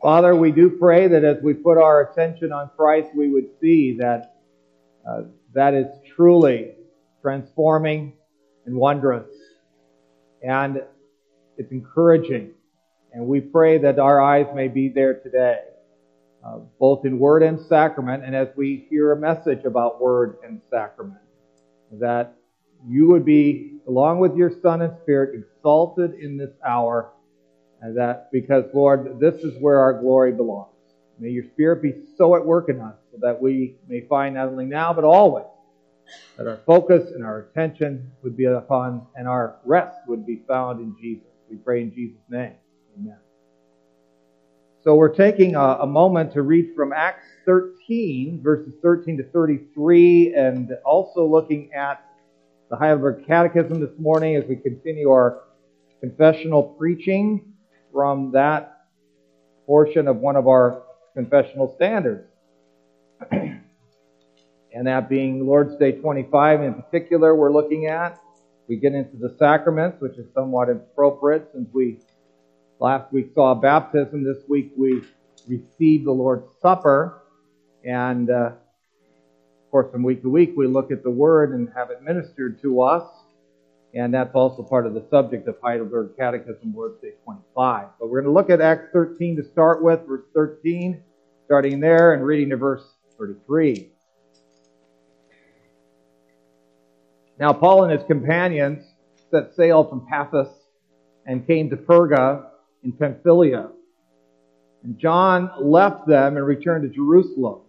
Father, we do pray that as we put our attention on Christ, we would see that that is truly transforming and wondrous, and it's encouraging. And we pray that our eyes may be there today, both in word and sacrament, and as we hear a message about word and sacrament, that you would be, along with your Son and Spirit, exalted in this hour, and that because, Lord, this is where our glory belongs. May your Spirit be so at work in us so that we may find not only now but always that our focus and our attention would be upon, and our rest would be found in Jesus. We pray in Jesus' name. Amen. So we're taking a moment to read from Acts 13, verses 13 to 33, and also looking at the Heidelberg Catechism this morning as we continue our confessional preaching from that portion of one of our confessional standards. And that being Lord's Day 25 in particular we're looking at. We get into the sacraments, which is somewhat appropriate since we last week saw baptism. This week we received the Lord's Supper. And, of course, from week to week we look at the Word and have it ministered to us. And that's also part of the subject of Heidelberg Catechism, Lord's Day 25. But we're going to look at Acts 13 to start with, verse 13, starting there and reading to verse 33. Now Paul and his companions set sail from Paphos and came to Perga in Pamphylia. And John left them and returned to Jerusalem.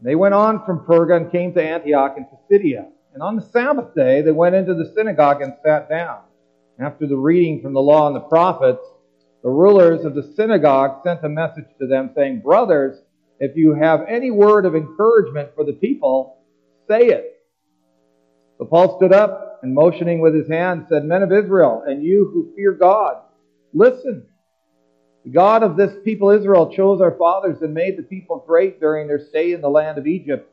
They went on from Perga and came to Antioch and Pisidia. And on the Sabbath day, they went into the synagogue and sat down. After the reading from the law and the prophets, the rulers of the synagogue sent a message to them saying, "Brothers, if you have any word of encouragement for the people, say it." So Paul stood up and motioning with his hand said, "Men of Israel, and you who fear God, listen. The God of this people Israel chose our fathers and made the people great during their stay in the land of Egypt.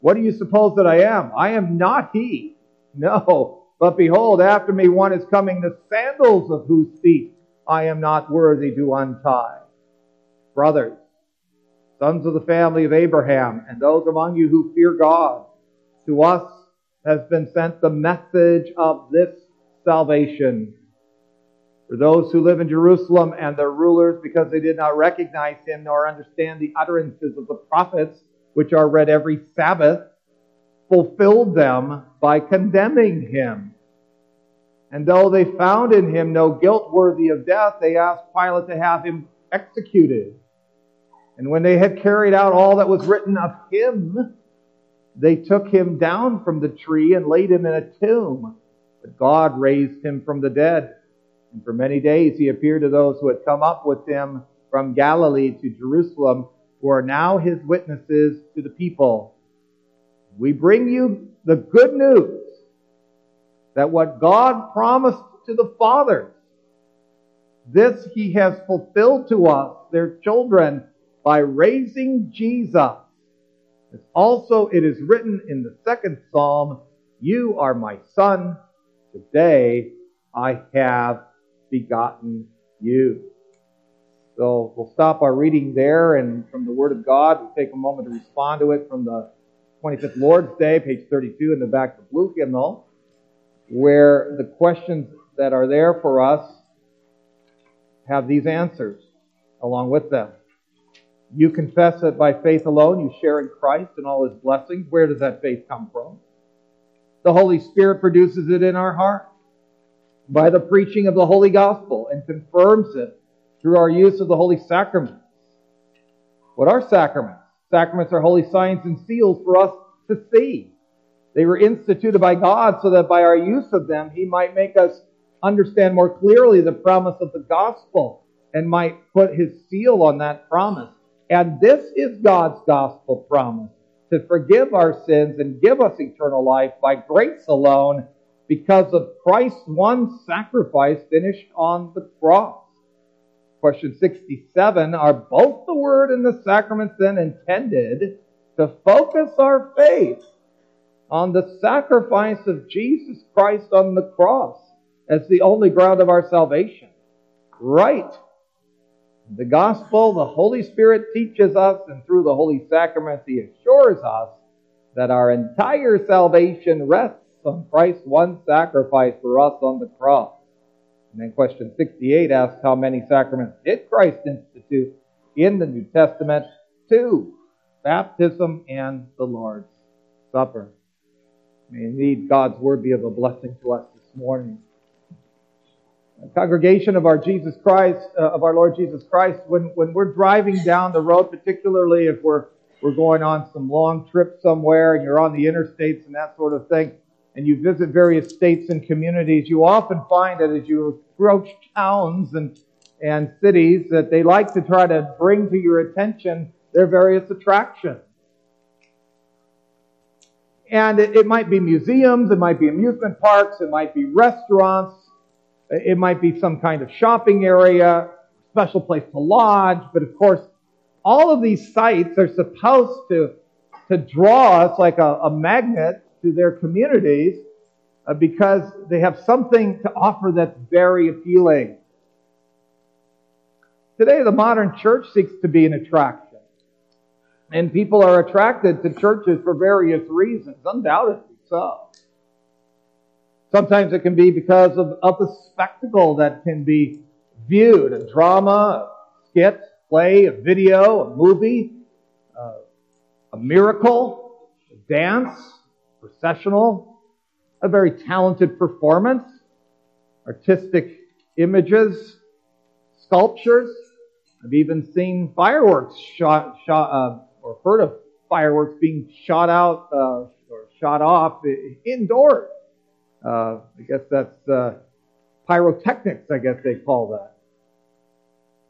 'What do you suppose that I am? I am not he. No, but behold, after me one is coming, the sandals of whose feet I am not worthy to untie. Brothers, sons of the family of Abraham, and those among you who fear God, to us has been sent the message of this salvation. For those who live in Jerusalem and their rulers, because they did not recognize him nor understand the utterances of the prophets, which are read every Sabbath, fulfilled them by condemning him. And though they found in him no guilt worthy of death, they asked Pilate to have him executed. And when they had carried out all that was written of him, they took him down from the tree and laid him in a tomb. God raised him from the dead, and for many days he appeared to those who had come up with him from Galilee to Jerusalem, who are now his witnesses to the people. We bring you the good news that what God promised to the fathers, this he has fulfilled to us, their children, by raising Jesus. As also it is written in the 2nd Psalm, 'You are my son. Today I have begotten you.'" So we'll stop our reading there, and from the Word of God, we'll take a moment to respond to it from the 25th Lord's Day, page 32 in the back of the blue hymnal, where the questions that are there for us have these answers along with them. You confess that by faith alone you share in Christ and all his blessings. Where does that faith come from? The Holy Spirit produces it in our heart by the preaching of the Holy Gospel and confirms it through our use of the Holy Sacraments. What are sacraments? Sacraments are holy signs and seals for us to see. They were instituted by God so that by our use of them, He might make us understand more clearly the promise of the gospel and might put His seal on that promise. And this is God's gospel promise, to forgive our sins and give us eternal life by grace alone because of Christ's one sacrifice finished on the cross. Question 67, are both the Word and the sacraments then intended to focus our faith on the sacrifice of Jesus Christ on the cross as the only ground of our salvation? Right. The gospel, the Holy Spirit teaches us, and through the Holy Sacraments He assures us that our entire salvation rests on Christ's one sacrifice for us on the cross. And then question 68 asks, how many sacraments did Christ institute in the New Testament? 2, baptism and the Lord's Supper. May indeed God's Word be of a blessing to us this morning. The congregation of our Lord Jesus Christ, when we're driving down the road, particularly if we're going on some long trip somewhere and you're on the interstates and that sort of thing, and you visit various states and communities, you often find that as you approach towns and cities that they like to try to bring to your attention their various attractions. And it might be museums, it might be amusement parks, it might be restaurants, it might be some kind of shopping area, special place to lodge. But of course, all of these sites are supposed to draw us like a magnet to their communities because they have something to offer that's very appealing. Today, the modern church seeks to be an attraction. And people are attracted to churches for various reasons, undoubtedly so. Sometimes it can be because of the spectacle that can be viewed, a drama, a skit, a play, a video, a movie, a miracle, a dance, a processional, a very talented performance, artistic images, sculptures. I've even seen fireworks or heard of fireworks being shot out or shot off indoors. I guess that's pyrotechnics, I guess they call that.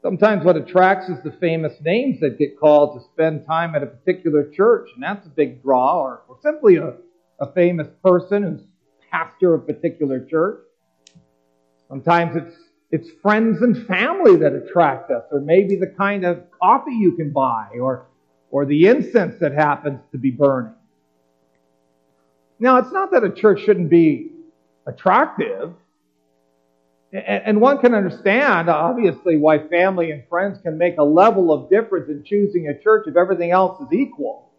Sometimes what attracts is the famous names that get called to spend time at a particular church, and that's a big draw, or simply a famous person who's pastor of a particular church. Sometimes it's friends and family that attract us, or maybe the kind of coffee you can buy, or the incense that happens to be burning. Now, it's not that a church shouldn't be attractive, and one can understand, obviously, why family and friends can make a level of difference in choosing a church if everything else is equal.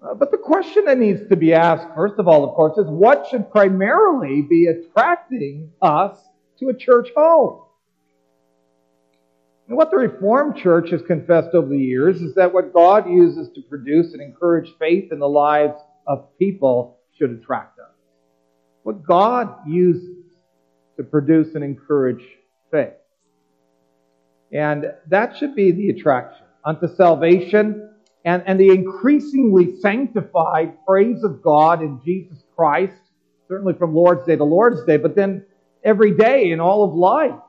But the question that needs to be asked, first of all, of course, is what should primarily be attracting us to a church home? And what the Reformed Church has confessed over the years is that what God uses to produce and encourage faith in the lives of people should attract us. What God uses to produce and encourage faith. And that should be the attraction unto salvation and the increasingly sanctified praise of God in Jesus Christ, certainly from Lord's Day to Lord's Day, but then every day in all of life.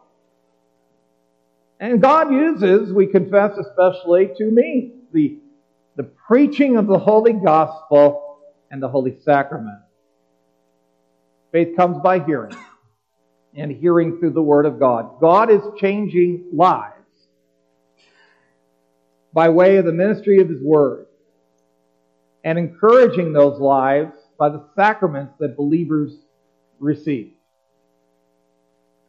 And God uses, we confess especially, two means, the preaching of the Holy Gospel and the Holy Sacrament. Faith comes by hearing, and hearing through the Word of God. God is changing lives by way of the ministry of His Word, and encouraging those lives by the sacraments that believers receive.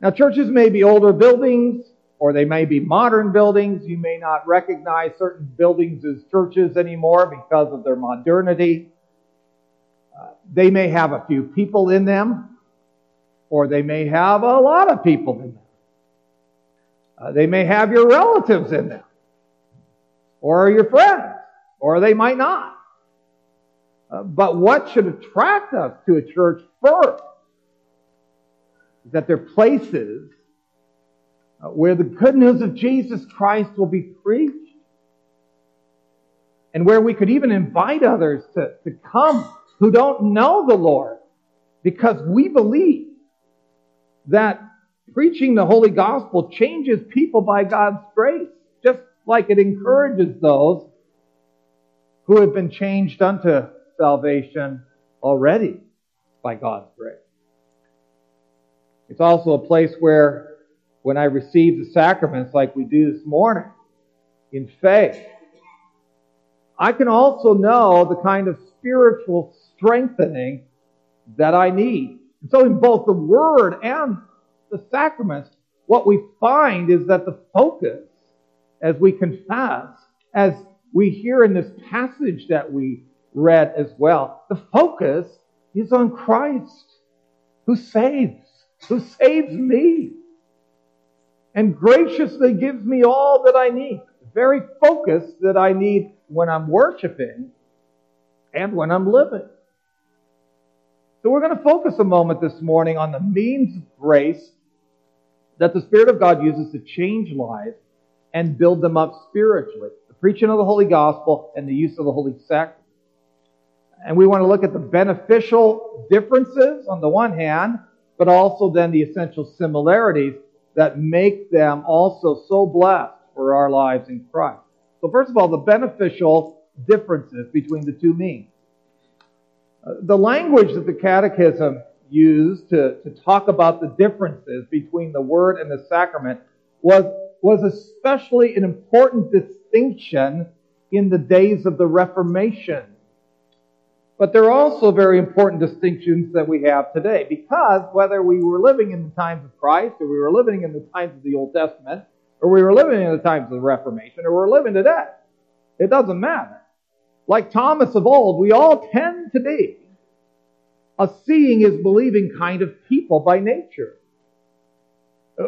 Now, churches may be older buildings, or they may be modern buildings. You may not recognize certain buildings as churches anymore because of their modernity. They may have a few people in them, or they may have a lot of people in them. They may have your relatives in them. or your friends, or they might not. But what should attract us to a church first is that they're places where the good news of Jesus Christ will be preached, and where we could even invite others to come who don't know the Lord, because we believe that preaching the Holy Gospel changes people by God's grace, just like it encourages those who have been changed unto salvation already by God's grace. It's also a place where, when I receive the sacraments like we do this morning, in faith, I can also know the kind of spiritual strengthening that I need. And so in both the Word and the sacraments, what we find is that the focus, as we confess, as we hear in this passage that we read as well, the focus is on Christ, who saves me, and graciously gives me all that I need. The very focus that I need when I'm worshiping and when I'm living. So we're going to focus a moment this morning on the means of grace that the Spirit of God uses to change lives and build them up spiritually. The preaching of the Holy Gospel and the use of the Holy Sacrament. And we want to look at the beneficial differences on the one hand, but also then the essential similarities that make them also so blessed for our lives in Christ. So first of all, the beneficial differences between the two means. The language that the Catechism used to talk about the differences between the Word and the Sacrament was especially an important distinction in the days of the Reformation. But there are also very important distinctions that we have today, because whether we were living in the times of Christ, or we were living in the times of the Old Testament, or we were living in the times of the Reformation, or we're living today, it doesn't matter. Like Thomas of old, we all tend to be a seeing is believing kind of people by nature.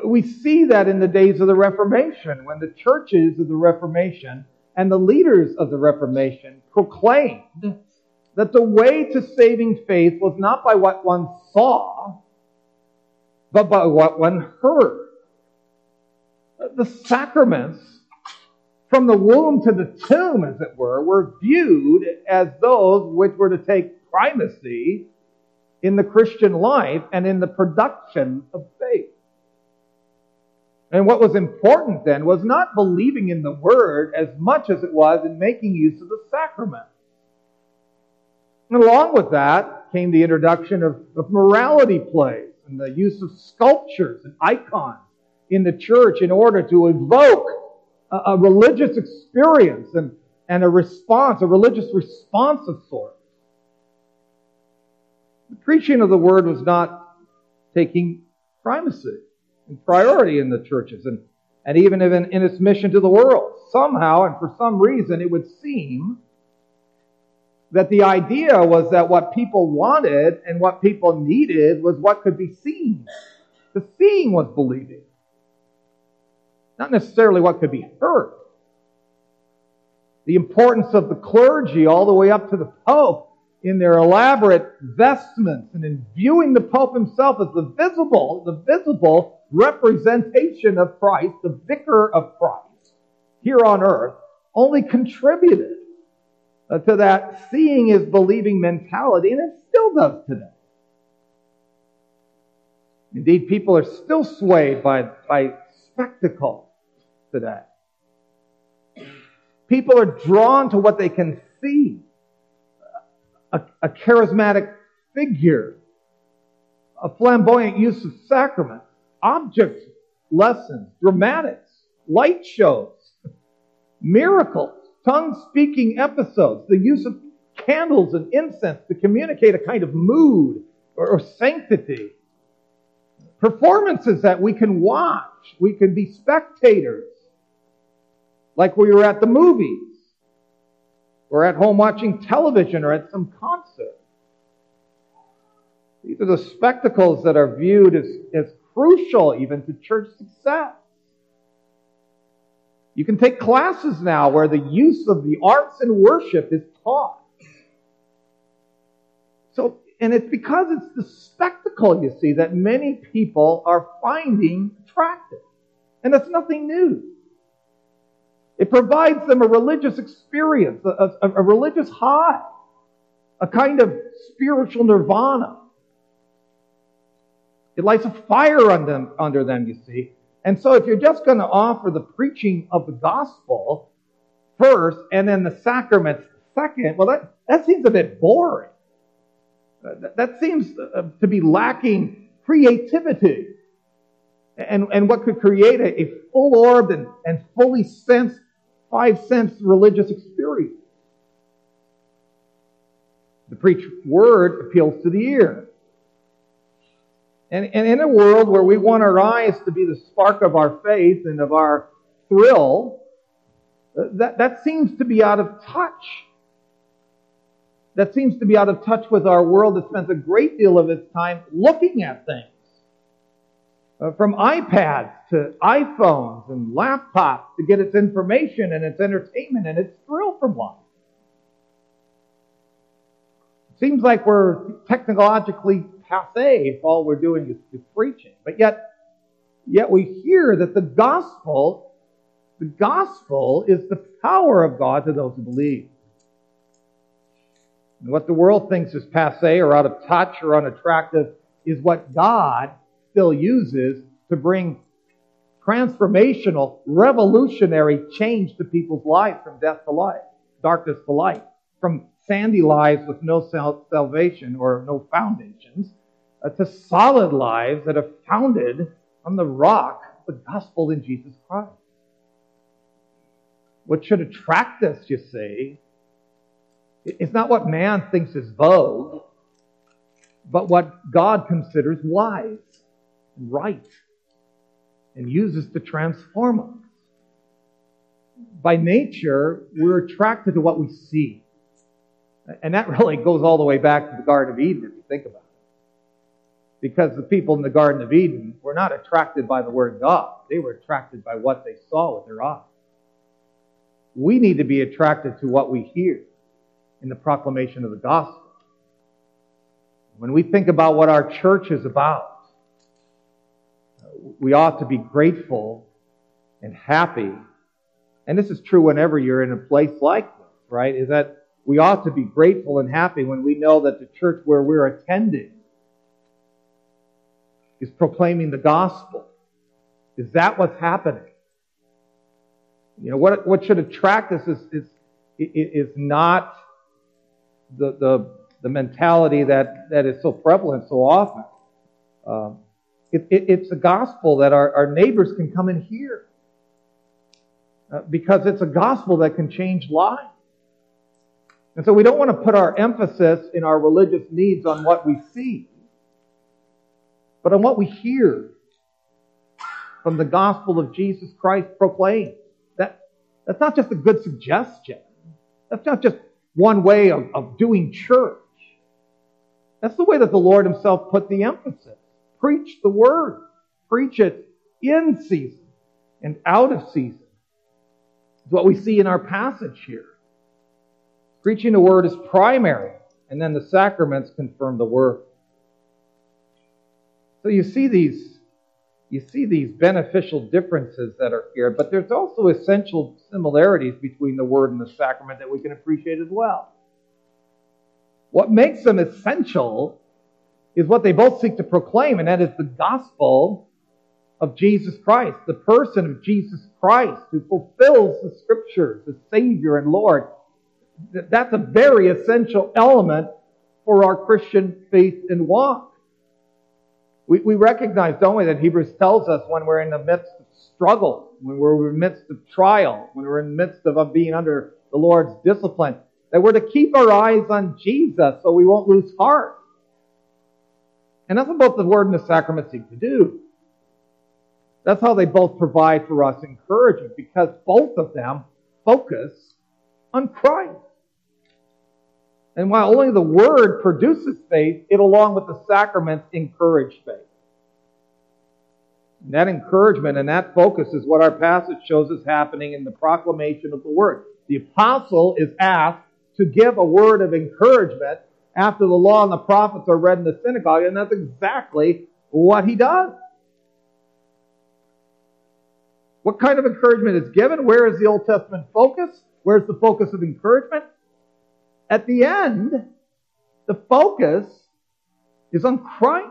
We see that in the days of the Reformation, when the churches of the Reformation and the leaders of the Reformation proclaimed that the way to saving faith was not by what one saw, but by what one heard. The sacraments, from the womb to the tomb, as it were viewed as those which were to take primacy in the Christian life and in the production of faith. And what was important then was not believing in the Word as much as it was in making use of the sacrament. And along with that came the introduction of morality plays and the use of sculptures and icons in the church in order to evoke a religious experience and a response, a religious response of sorts. The preaching of the Word was not taking primacy and priority in the churches, and even in its mission to the world. Somehow, and for some reason, it would seem that the idea was that what people wanted and what people needed was what could be seen. The seeing was believing. Not necessarily what could be heard. The importance of the clergy all the way up to the Pope in their elaborate vestments and in viewing the Pope himself as the visible representation of Christ, the vicar of Christ here on earth, only contributed to that seeing is believing mentality, and it still does today. Indeed, people are still swayed by spectacle today. People are drawn to what they can see. A charismatic figure, a flamboyant use of sacraments, object lessons, dramatics, light shows, miracles, tongue-speaking episodes, the use of candles and incense to communicate a kind of mood or sanctity. Performances that we can watch. We can be spectators, like we were at the movies, or at home watching television, or at some concert. These are the spectacles that are viewed as crucial even to church success. You can take classes now where the use of the arts in worship is taught. So, and it's because it's the spectacle, you see, that many people are finding attractive. And that's nothing new. It provides them a religious experience, a religious high, a kind of spiritual nirvana. It lights a fire under them, you see. And so if you're just going to offer the preaching of the gospel first and then the sacraments second, well, that seems a bit boring. That seems to be lacking creativity and what could create a full-orbed and fully sensed, five-sense religious experience. The preached word appeals to the ear. And in a world where we want our eyes to be the spark of our faith and of our thrill, that seems to be out of touch. That seems to be out of touch with our world that spends a great deal of its time looking at things. From iPads to iPhones and laptops to get its information and its entertainment and its thrill from life. It seems like we're technologically passé if all we're doing is preaching. But yet we hear that the gospel is the power of God to those who believe. And what the world thinks is passé or out of touch or unattractive is what God still uses to bring transformational, revolutionary change to people's lives from death to life, darkness to light, from sandy lives with no salvation or no foundations, to solid lives that are founded on the rock, the gospel in Jesus Christ. What should attract us, you see, is not what man thinks is vogue, but what God considers wise and right and uses to transform us. By nature, we're attracted to what we see. And that really goes all the way back to the Garden of Eden, if you think about it. Because the people in the Garden of Eden were not attracted by the Word of God. They were attracted by what they saw with their eyes. We need to be attracted to what we hear in the proclamation of the gospel. When we think about what our church is about, we ought to be grateful and happy. And this is true whenever you're in a place like this, right? Is that we ought to be grateful and happy when we know that the church where we're attending is proclaiming the gospel. Is that what's happening? You know, what should attract us is not the mentality that is so prevalent so often. It's a gospel that our neighbors can come and hear, because it's a gospel that can change lives. And so we don't want to put our emphasis in our religious needs on what we see, but on what we hear from the gospel of Jesus Christ proclaimed. That's not just a good suggestion. That's not just one way of doing church. That's the way that the Lord himself put the emphasis. Preach the word. Preach it in season and out of season. It's what we see in our passage here. Preaching the word is primary, and then the sacraments confirm the word. So you see these beneficial differences that are here, but there's also essential similarities between the word and the sacrament that we can appreciate as well. What makes them essential is what they both seek to proclaim, and that is the gospel of Jesus Christ, the person of Jesus Christ who fulfills the Scriptures, the Savior and Lord. That's a very essential element for our Christian faith and walk. We recognize, don't we, that Hebrews tells us when we're in the midst of struggle, when we're in the midst of trial, when we're in the midst of being under the Lord's discipline, that we're to keep our eyes on Jesus so we won't lose heart. And that's what both the Word and the Sacrament seek to do. That's how they both provide for us encouragement, because both of them focus on Christ. And while only the Word produces faith, it along with the sacraments encourage faith. And that encouragement and that focus is what our passage shows is happening in the proclamation of the word. The apostle is asked to give a word of encouragement after the law and the prophets are read in the synagogue, and that's exactly what he does. What kind of encouragement is given? Where is the Old Testament focus? Where's the focus of encouragement? At the end, the focus is on Christ.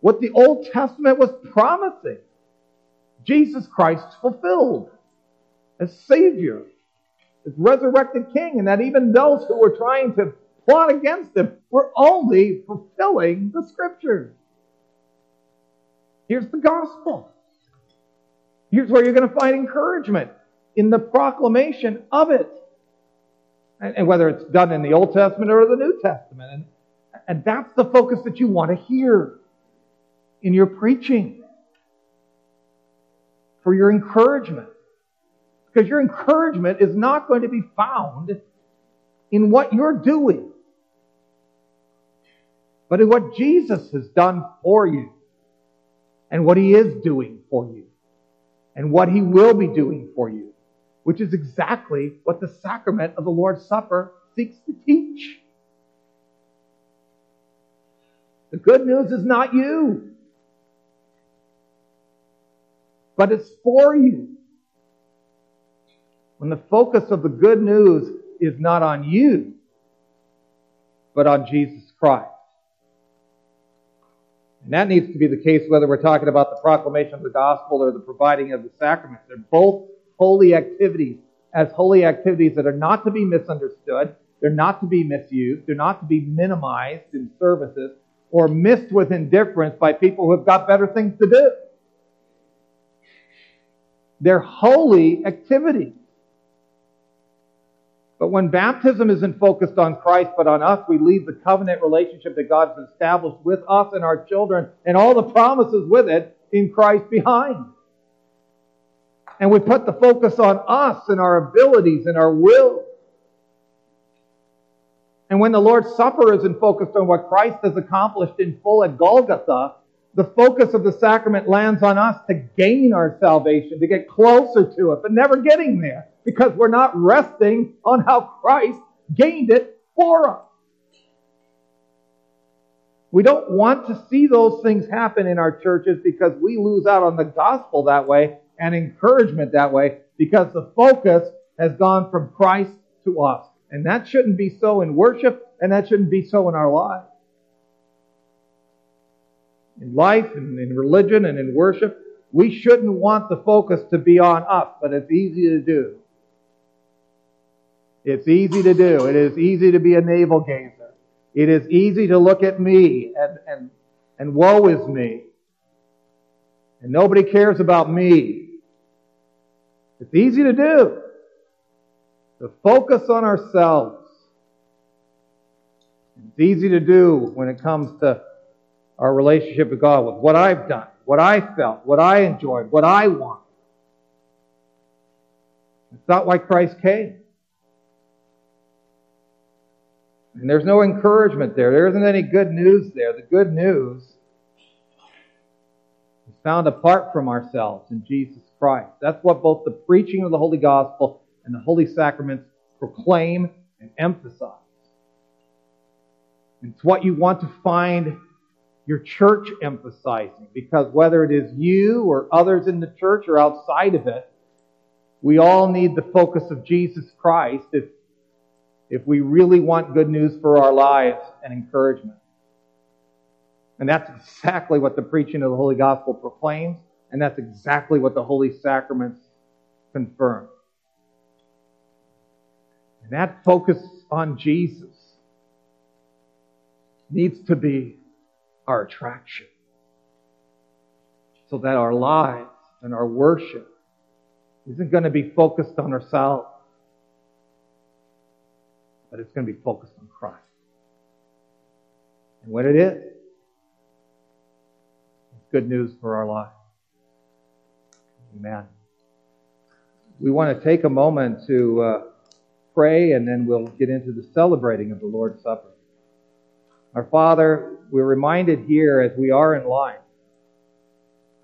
What the Old Testament was promising, Jesus Christ fulfilled as Savior, as resurrected King, and that even those who were trying to plot against him were only fulfilling the Scriptures. Here's the gospel. Here's where you're going to find encouragement, in the proclamation of it. And whether it's done in the Old Testament or the New Testament. And that's the focus that you want to hear in your preaching, for your encouragement. Because your encouragement is not going to be found in what you're doing, but in what Jesus has done for you, and what he is doing for you, and what he will be doing for you, which is exactly what the sacrament of the Lord's Supper seeks to teach. The good news is not you, but it's for you. When the focus of the good news is not on you, but on Jesus Christ. And that needs to be the case whether we're talking about the proclamation of the gospel or the providing of the sacraments. They're both holy activities, as holy activities that are not to be misunderstood, they're not to be misused, they're not to be minimized in services or missed with indifference by people who have got better things to do. They're holy activities. But when baptism isn't focused on Christ but on us, we leave the covenant relationship that God has established with us and our children and all the promises with it in Christ behind. And we put the focus on us and our abilities and our will. And when the Lord's Supper isn't focused on what Christ has accomplished in full at Golgotha, the focus of the sacrament lands on us to gain our salvation, to get closer to it, but never getting there, because we're not resting on how Christ gained it for us. We don't want to see those things happen in our churches because we lose out on the gospel that way and encouragement that way, because the focus has gone from Christ to us. And that shouldn't be so in worship, and that shouldn't be so in our lives. In life and in religion and in worship, we shouldn't want the focus to be on us, but it's easy to do. It's easy to do. It is easy to be a navel gazer. It is easy to look at me and woe is me. And nobody cares about me. It's easy to do. To focus on ourselves. It's easy to do when it comes to our relationship with God, with what I've done, what I felt, what I enjoyed, what I want. It's not why Christ came. And there's no encouragement there. There isn't any good news there. The good news is found apart from ourselves in Jesus Christ. That's what both the preaching of the Holy Gospel and the Holy Sacraments proclaim and emphasize. It's what you want to find your church emphasizing, because whether it is you or others in the church or outside of it, we all need the focus of Jesus Christ if we really want good news for our lives and encouragement. And that's exactly what the preaching of the Holy Gospel proclaims, and that's exactly what the Holy Sacraments confirm. And that focus on Jesus needs to be our attraction, so that our lives and our worship isn't going to be focused on ourselves, but it's going to be focused on Christ. And what it is, it's good news for our lives. Amen. We want to take a moment to pray, and then we'll get into the celebrating of the Lord's Supper. Our Father, we're reminded here as we are in life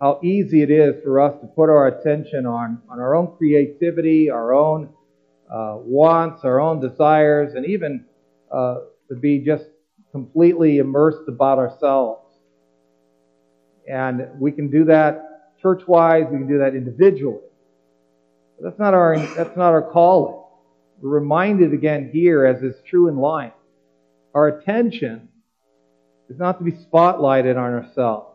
how easy it is for us to put our attention on our own creativity, our own wants, our own desires, and even to be just completely immersed about ourselves. And we can do that church-wise, we can do that individually. But that's not our calling. We're reminded again here, as is true in life, our attention is not to be spotlighted on ourselves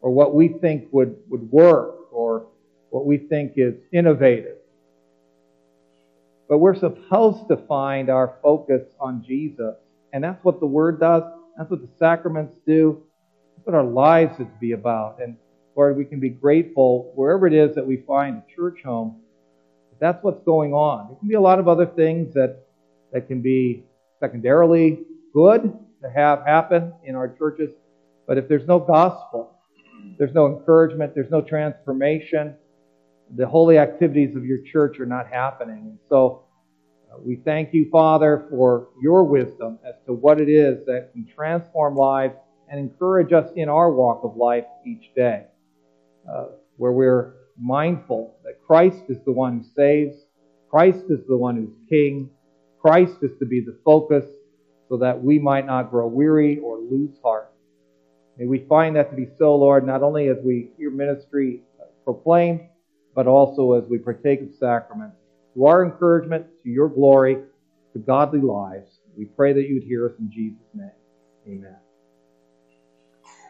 or what we think would work or what we think is innovative. But we're supposed to find our focus on Jesus. And that's what the Word does. That's what the sacraments do. That's what our lives is to be about. And Lord, we can be grateful wherever it is that we find a church home. That's what's going on. There can be a lot of other things that can be secondarily good to have happen in our churches. But if there's no gospel, there's no encouragement, there's no transformation, the holy activities of your church are not happening. And so we thank you, Father, for your wisdom as to what it is that can transform lives and encourage us in our walk of life each day, where we're mindful that Christ is the one who saves, Christ is the one who's King, Christ is to be the focus so that we might not grow weary or lose heart. May we find that to be so, Lord, not only as we hear ministry proclaimed, but also as we partake of sacraments. To our encouragement, to your glory, to godly lives, we pray that you'd hear us in Jesus' name. Amen.